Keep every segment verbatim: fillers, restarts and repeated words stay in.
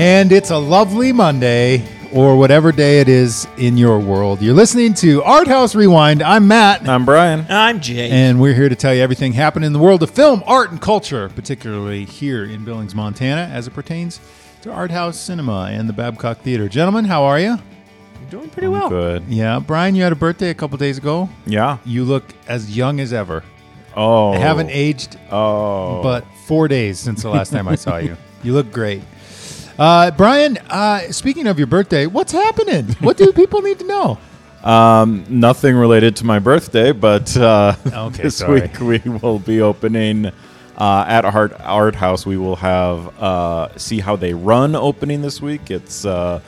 And it's a lovely Monday, or whatever day it is in your world. You're listening to Art House Rewind. I'm Matt. I'm Brian. I'm Jay. And we're here to tell you everything happening in the world of film, art, and culture, particularly here in Billings, Montana, as it pertains to Art House Cinema and the Babcock Theater. Gentlemen, how are you? You're doing pretty I'm well. Good. Yeah. Brian, you had a birthday a couple days ago. Yeah. You look as young as ever. Oh. I haven't aged oh. but four days since the last time I saw you. You look great. Uh, Brian, uh, speaking of your birthday, what's happening? What do people need to know? Um, nothing related to my birthday, but uh, okay, this sorry. week we will be opening uh, at Art, Art House. We will have uh, See How They Run opening this week. It's uh,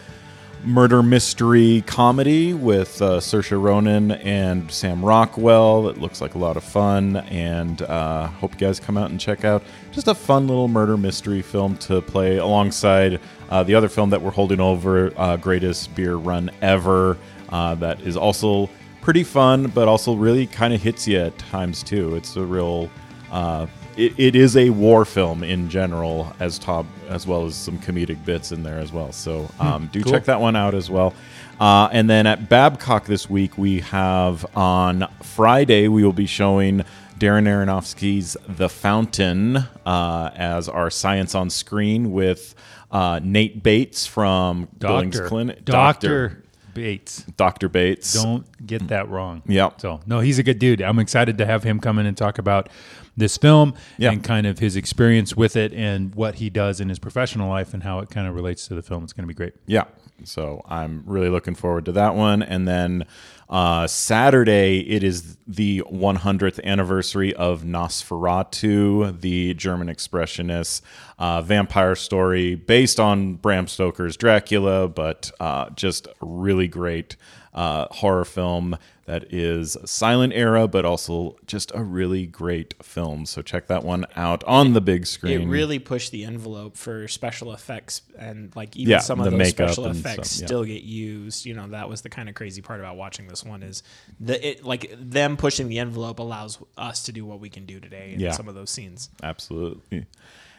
murder mystery comedy with uh, Saoirse Ronan and Sam Rockwell. It looks like a lot of fun, and uh, hope you guys come out and check out just a fun little murder mystery film to play alongside uh, the other film that we're holding over, uh, Greatest Beer Run Ever. Uh, that is also pretty fun, but also really kind of hits you at times too. It's a real, uh, it, it is a war film in general, as top, as well as some comedic bits in there as well. So um, do cool. check that one out as well. Uh, and then at Babcock this week, we have on Friday, we will be showing Darren Aronofsky's The Fountain uh, as our science on screen with uh, Nate Bates from Doctor. Billings Clinic. Doctor. Doctor. Bates. Doctor Bates. Don't get that wrong. Yeah. So, no, he's a good dude. I'm excited to have him come in and talk about this film yep. and kind of his experience with it and what he does in his professional life and how it kind of relates to the film. It's going to be great. Yeah. So, I'm really looking forward to that one. And then uh, Saturday, it is the one hundredth anniversary of Nosferatu, the German expressionist uh, vampire story based on Bram Stoker's Dracula, but uh, just a really great uh, horror film that is silent era, but also just a really great film. So check that one out on it, the big screen. It really pushed the envelope for special effects, and like even yeah, some of those special effects some, yeah. still get used. You know, that was the kind of crazy part about watching this one is the it, like them pushing the envelope allows us to do what we can do today in yeah. some of those scenes. Absolutely.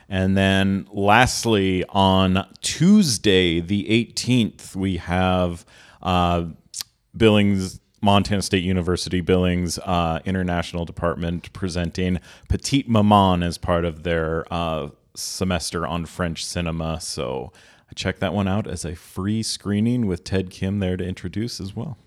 And then lastly, on Tuesday the eighteenth, we have uh, Billings. Montana State University, Billings uh, International Department presenting Petite Maman as part of their uh, semester on French cinema. So I checked that one out as a free screening with Ted Kim there to introduce as well.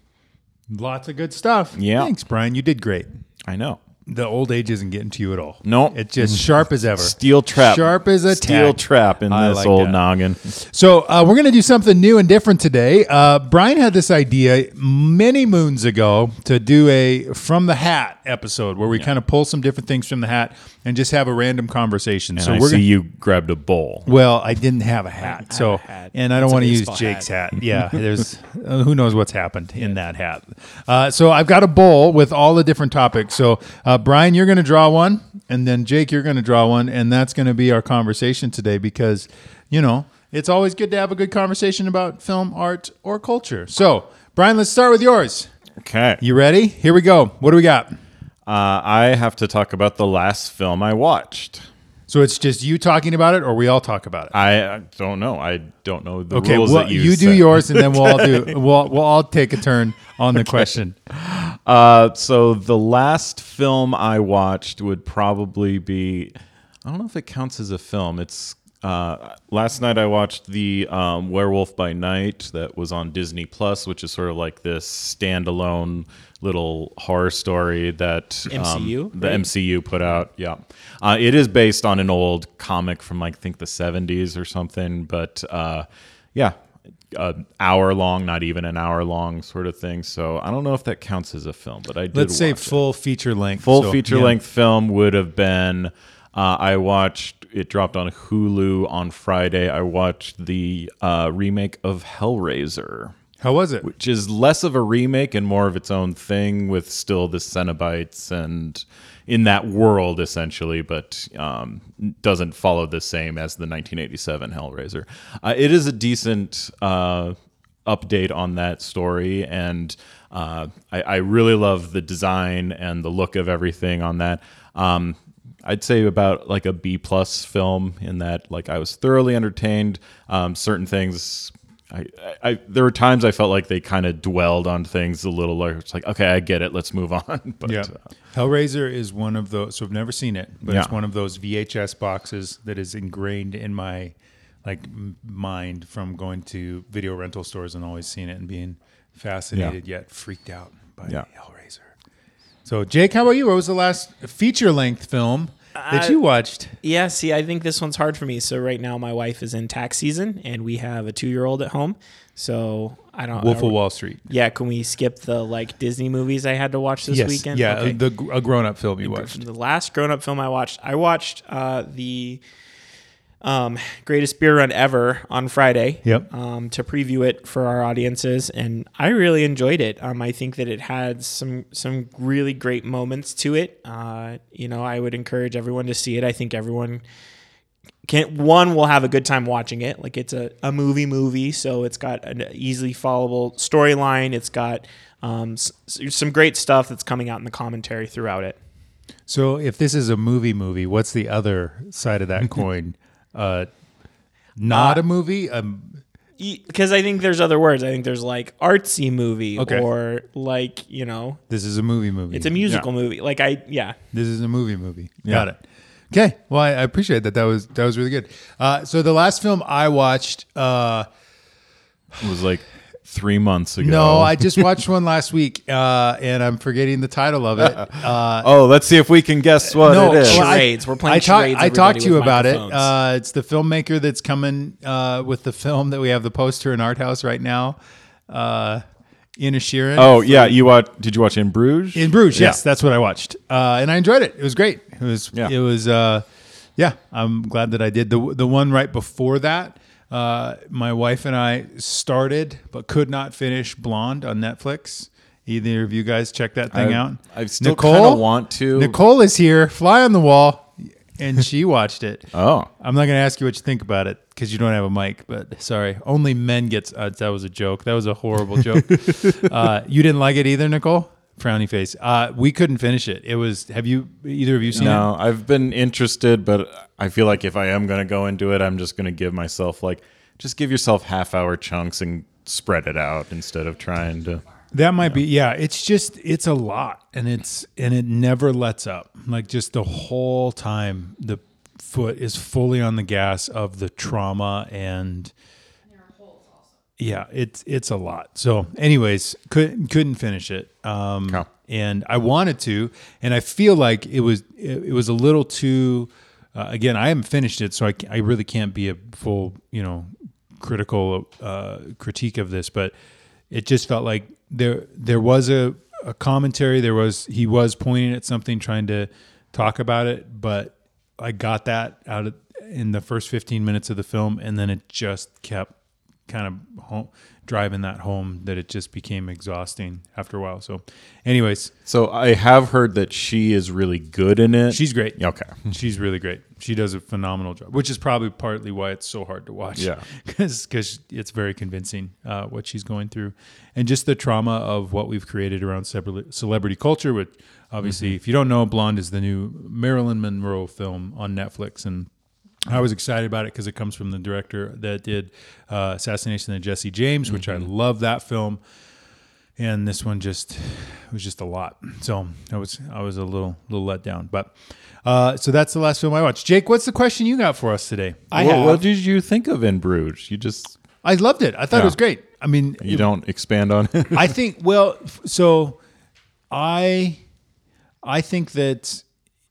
Lots of good stuff. Yeah. Thanks, Brian. You did great. I know. The old age isn't getting to you at all. No. Nope. It's just sharp as ever. Steel trap. Sharp as a Steel tack. trap in I this like old that. noggin. So uh, we're going to do something new and different today. Uh, Brian had this idea many moons ago to do a From the Hat episode where we yeah. kind of pull some different things from the hat and just have a random conversation. And so I we're see gonna, you grabbed a bowl. Well, I didn't have a hat. So a hat. And I don't want to use Jake's hat. hat. Yeah. There's uh, who knows what's happened in yeah. that hat. Uh, so I've got a bowl with all the different topics. So uh, Uh, Brian, you're going to draw one, and then Jake, you're going to draw one, and that's going to be our conversation today because, you know, it's always good to have a good conversation about film, art, or culture. So, Brian, let's start with yours. Okay. You ready? Here we go. What do we got? Uh, I have to talk about the last film I watched. So it's just you talking about it, or we all talk about it? I don't know. I don't know the okay, rules well, that you Okay, you do yours, and then we'll all do. We'll we'll all take a turn on the okay. question. Uh, so the last film I watched would probably be. I don't know if it counts as a film. It's uh, last night I watched the um, Werewolf by Night that was on Disney Plus, which is sort of like this standalone little horror story that M C U, um, the right? M C U put out. Yeah, uh, it is based on an old comic from like I think the seventies or something. But uh, yeah, an hour long, not even an hour long sort of thing. So I don't know if that counts as a film, but I did. Let's watch say full it. feature length. Full so, feature yeah. length film would have been. Uh, I watched. It dropped on Hulu on Friday. I watched the uh, remake of Hellraiser. How was it? Which is less of a remake and more of its own thing with still the Cenobites and in that world, essentially, but um, doesn't follow the same as the nineteen eighty-seven Hellraiser. Uh, it is a decent uh, update on that story, and uh, I, I really love the design and the look of everything on that. Um, I'd say about like a B plus film in that like I was thoroughly entertained. Um, certain things, I, I, I there were times I felt like they kind of dwelled on things a little. Like it's like, okay, I get it. Let's move on. But yeah. uh, Hellraiser is one of those. So I've never seen it, but yeah. it's one of those V H S boxes that is ingrained in my like mind from going to video rental stores and always seeing it and being fascinated yeah. yet freaked out by yeah. Hellraiser. So, Jake, how about you? What was the last feature-length film that uh, you watched? Yeah, see, I think this one's hard for me. So right now my wife is in tax season, and we have a two-year-old at home. So I don't... Wolf I don't, of Wall Street. Yeah, can we skip the like Disney movies I had to watch this yes, weekend? Yeah, okay. the, a grown-up film you watched. The last grown-up film I watched, I watched uh, the... Um, Greatest Beer Run Ever on Friday yep. um, to preview it for our audiences, and I really enjoyed it. Um, I think that it had some some really great moments to it. Uh, you know, I would encourage everyone to see it. I think everyone can one will have a good time watching it. Like it's a, a movie movie, so it's got an easily followable storyline. It's got um, s- some great stuff that's coming out in the commentary throughout it. So, if this is a movie movie, what's the other side of that coin? Uh, not uh, a movie? Um, because I think there's other words. I think there's like artsy movie okay. or like, you know. This is a movie movie. It's a musical yeah. movie. Like I, yeah. This is a movie movie. Yeah. Got it. Okay. Well, I, I appreciate that. That was, that was really good. Uh, so the last film I watched, uh, it was like three months ago. No, I just watched one last week, uh, and I'm forgetting the title of it. Uh, oh, let's see if we can guess what no, it is. Charades. We're playing I talk, charades. I talked to you about it. Uh, it's the filmmaker that's coming uh, with the film that we have the poster in Art House right now. Uh, Inisherin. Oh, from, yeah. You watch, Did you watch In Bruges? In Bruges, yes. Yeah. That's what I watched. Uh, and I enjoyed it. It was great. It was, yeah. It was, uh, yeah. I'm glad that I did. The, the one right before that, Uh, my wife and I started but could not finish Blonde on Netflix. Either of you guys check that thing I, out? I still kind of want to. Nicole is here, fly on the wall, and she watched it. Oh, I'm not going to ask you what you think about it because you don't have a mic. But sorry, only men gets. Uh, that was a joke. That was a horrible joke. uh, you didn't like it either, Nicole? Frowny face. Uh, we couldn't finish it. It was. Have you either of you seen no, it? No, I've been interested, but I feel like if I am going to go into it, I'm just going to give myself like just give yourself half hour chunks and spread it out instead of trying to. That might know. be. Yeah, it's just it's a lot, and it's and it never lets up. Like just the whole time, the foot is fully on the gas of the trauma and. Yeah, it's it's a lot. So, anyways, couldn't couldn't finish it, um, oh. and I wanted to, and I feel like it was it, it was a little too. Uh, again, I haven't finished it, so I, I really can't be a full you know critical uh, critique of this, but it just felt like there there was a, a commentary. There was he was pointing at something, trying to talk about it, but I got that out of, in the first fifteen minutes of the film, and then it just kept. Kind of home, driving that home that it just became exhausting after a while. So anyways. So I have heard that she is really good in it. She's great. Okay. She's really great. She does a phenomenal job, which is probably partly why it's so hard to watch. Yeah. Because it's very convincing uh, what she's going through. And just the trauma of what we've created around celebrity culture, which obviously, mm-hmm. if you don't know, Blonde is the new Marilyn Monroe film on Netflix, and I was excited about it because it comes from the director that did uh, Assassination of Jesse James, which mm-hmm. I love that film. And this one just it was just a lot. So I was I was a little little let down. But uh, so that's the last film I watched. Jake, what's the question you got for us today? I well, have. What did you think of In Bruges? You just I loved it. I thought yeah. it was great. I mean, you it, don't expand on it. I think well, so I I think that.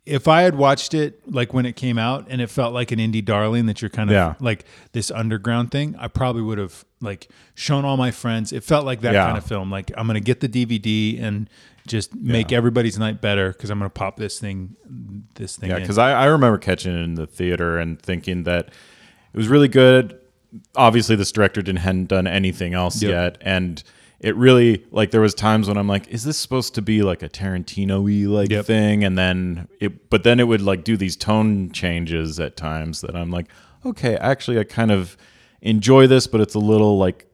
If I had watched it like when it came out and it felt like an indie darling that you're kind of yeah. like this underground thing, I probably would have like shown all my friends. It felt like that yeah. kind of film. Like I'm going to get the D V D and just make yeah. everybody's night better because I'm going to pop this thing, this thing. Yeah, because I, I remember catching it in the theater and thinking that it was really good. Obviously, this director didn't hadn't done anything else yep. yet, and it really, like, there was times when I'm like, is this supposed to be like a Tarantino-y like yep. thing? And then it, but then it would like do these tone changes at times that I'm like, okay, actually I kind of enjoy this, but it's a little like,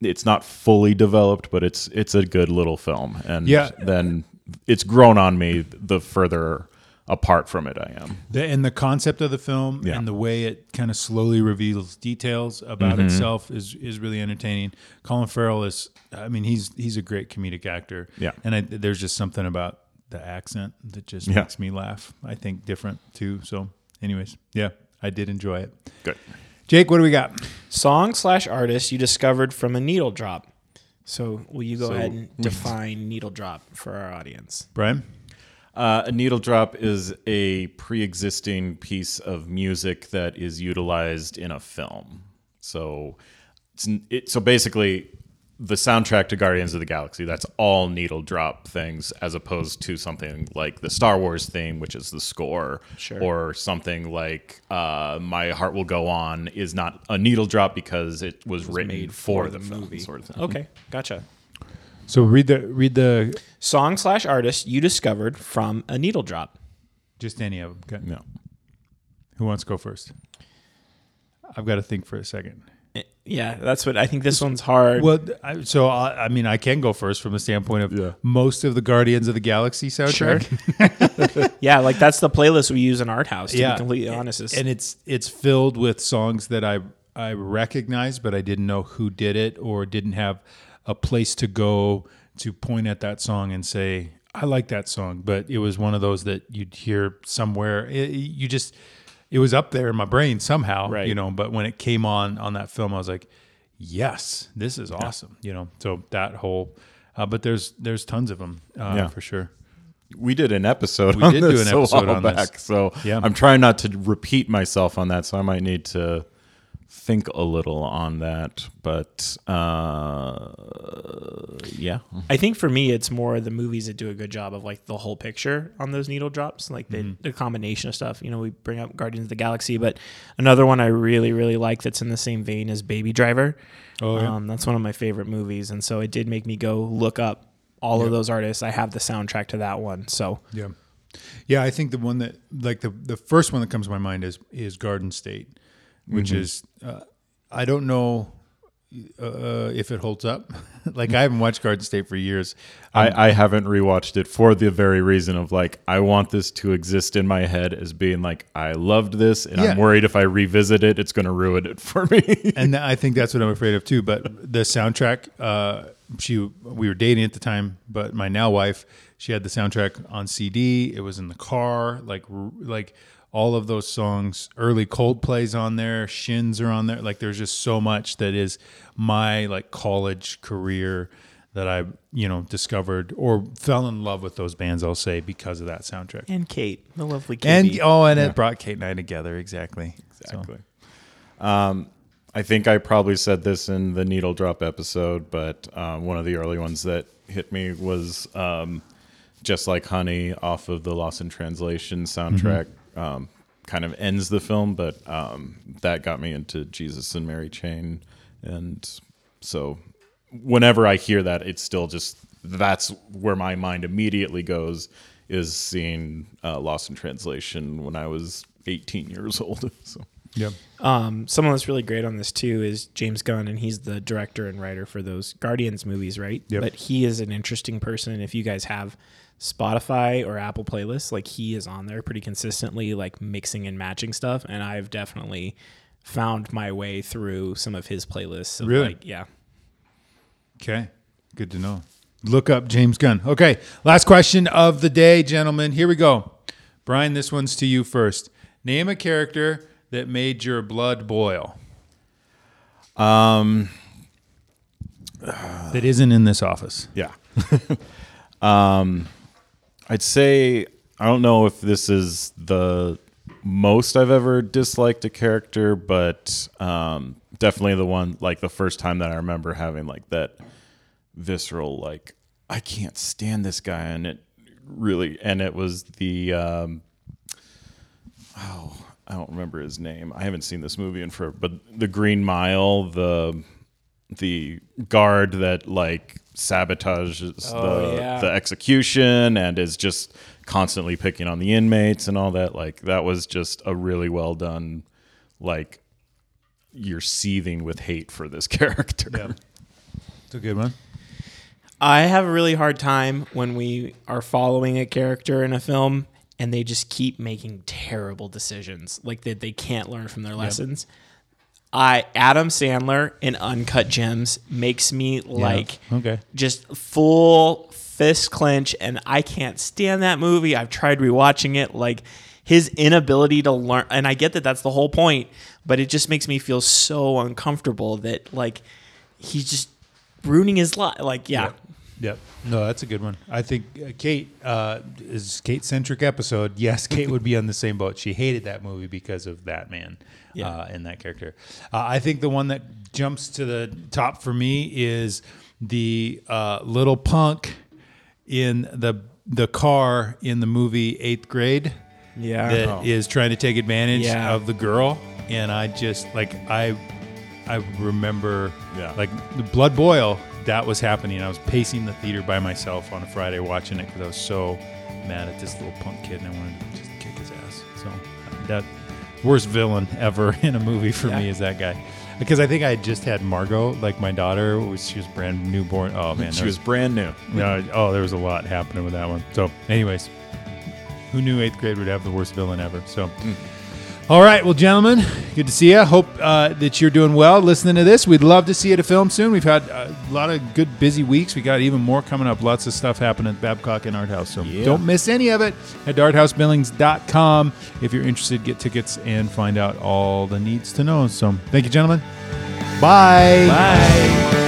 it's not fully developed, but it's, it's a good little film. And yeah. then it's grown on me the further apart from it, I am. The, and the concept of the film yeah. and the way it kind of slowly reveals details about mm-hmm. itself is is really entertaining. Colin Farrell is, I mean, he's he's a great comedic actor. Yeah. And I, there's just something about the accent that just yeah. makes me laugh. I think different too. So anyways, yeah, I did enjoy it. Good. Jake, what do we got? Song slash artist you discovered from a needle drop. So will you go so, ahead and define needle drop for our audience? Brian? Uh, a needle drop is a pre-existing piece of music that is utilized in a film. So, it's, it, so basically, the soundtrack to Guardians of the Galaxy, that's all needle drop things, as opposed to something like the Star Wars theme, which is the score, sure. or something like uh, My Heart Will Go On is not a needle drop because it was, it was written for, for the, the film, movie. Sort of thing. Okay, gotcha. So read the read the song slash artist you discovered from a needle drop. Just any of them. Okay. No. Who wants to go first? I've got to think for a second. Yeah, that's what I think. This one's hard. Well, I, so I, I mean, I can go first from the standpoint of yeah. most of the Guardians of the Galaxy soundtrack. Sure. yeah, like that's the playlist we use in Art House. To yeah. be completely honest, and, and it's it's filled with songs that I I recognize, but I didn't know who did it or didn't have a place to go to point at that song and say, I like that song. But it was one of those that you'd hear somewhere. It, you just. It was up there in my brain somehow, right. you know, but when it came on on that film, I was like, yes, this is awesome, yeah. you know, so that whole, uh, but there's there's tons of them uh, yeah. for sure. We did an episode we on did this do an episode a while on back, this. So yeah. I'm trying not to repeat myself on that, so I might need to think a little on that, but uh, yeah. I think for me, it's more the movies that do a good job of like the whole picture on those needle drops, like the, mm-hmm. the combination of stuff. You know, we bring up Guardians of the Galaxy, but another one I really, really like that's in the same vein is Baby Driver. Oh, yeah. um, that's one of my favorite movies. And so it did make me go look up all yeah. of those artists. I have the soundtrack to that one. So yeah. Yeah, I think the one that, like the, the first one that comes to my mind is is Garden State. Which mm-hmm. is, uh, I don't know uh, if it holds up. Like, I haven't watched Garden State for years. Um, I, I haven't rewatched it for the very reason of, like, I want this to exist in my head as being, like, I loved this, and yeah. I'm worried if I revisit it, it's going to ruin it for me. And I think that's what I'm afraid of, too. But the soundtrack, uh, she we were dating at the time, but my now wife, she had the soundtrack on C D. It was in the car, like like... all of those songs, early Coldplay's on there, Shins are on there. Like, there's just so much that is my like college career that I, you know, discovered or fell in love with those bands, I'll say, because of that soundtrack. And Kate, the lovely Kate. And oh, and yeah. it brought Kate and I together. Exactly. Exactly. So. Um, I think I probably said this in the Needle Drop episode, but uh, one of the early ones that hit me was um, Just Like Honey off of the Lost in Translation soundtrack. Mm-hmm. Um, kind of ends the film, but um, that got me into Jesus and Mary Chain. And so whenever I hear that, it's still just, that's where my mind immediately goes, is seeing uh, Lost in Translation when I was eighteen years old. So. Yeah. Um, someone that's really great on this too is James Gunn, and he's the director and writer for those Guardians movies, right? Yep. But he is an interesting person. If you guys have Spotify or Apple playlists, like he is on there pretty consistently, like mixing and matching stuff. And I've definitely found my way through some of his playlists. Of really? Like, yeah. Okay. Good to know. Look up James Gunn. Okay. Last question of the day, gentlemen. Here we go. Brian, this one's to you first. Name a character that made your blood boil? Um, uh, that isn't in this office. Yeah. um, I'd say, I don't know if this is the most I've ever disliked a character, but um, definitely the one, like the first time that I remember having like that visceral, like, I can't stand this guy. And it really, and it was the, um, oh, I don't remember his name. I haven't seen this movie in forever, but the Green Mile, the the guard that like sabotages oh, the, yeah. the execution and is just constantly picking on the inmates and all that. Like that was just a really well done, like you're seething with hate for this character. Yep. It's a good one. I have a really hard time when we are following a character in a film and they just keep making terrible decisions, like that they, they can't learn from their lessons. Yep. I Adam Sandler in Uncut Gems makes me yeah. like okay. just full fist clench, and I can't stand that movie. I've tried rewatching it, like his inability to learn, and I get that that's the whole point, but it just makes me feel so uncomfortable that like he's just ruining his life. Like yeah. Yep. Yep. No, that's a good one. I think uh, Kate uh, is Kate-centric episode. Yes, Kate would be on the same boat. She hated that movie because of that man yeah. uh, and that character. Uh, I think the one that jumps to the top for me is the uh, little punk in the the car in the movie Eighth Grade. Yeah, that oh. is trying to take advantage yeah. of the girl, and I just like I I remember yeah. like the blood boil. That was happening. I was pacing the theater by myself on a Friday watching it because I was so mad at this little punk kid and I wanted to just kick his ass. So that worst villain ever in a movie for yeah. me is that guy. Because I think I had just had Margot, like my daughter, was, she was brand newborn. Oh, man. She was, was brand new. No, oh, there was a lot happening with that one. So anyways, who knew eighth grade would have the worst villain ever? So... Mm. All right, well, gentlemen, good to see you. Hope uh, that you're doing well listening to this. We'd love to see you at a film soon. We've had a lot of good, busy weeks. We got even more coming up. Lots of stuff happening at Babcock and Art House, so yeah. don't miss any of it. Head to art house billings dot com. If you're interested, get tickets and find out all the needs to know. So thank you, gentlemen. Bye. Bye.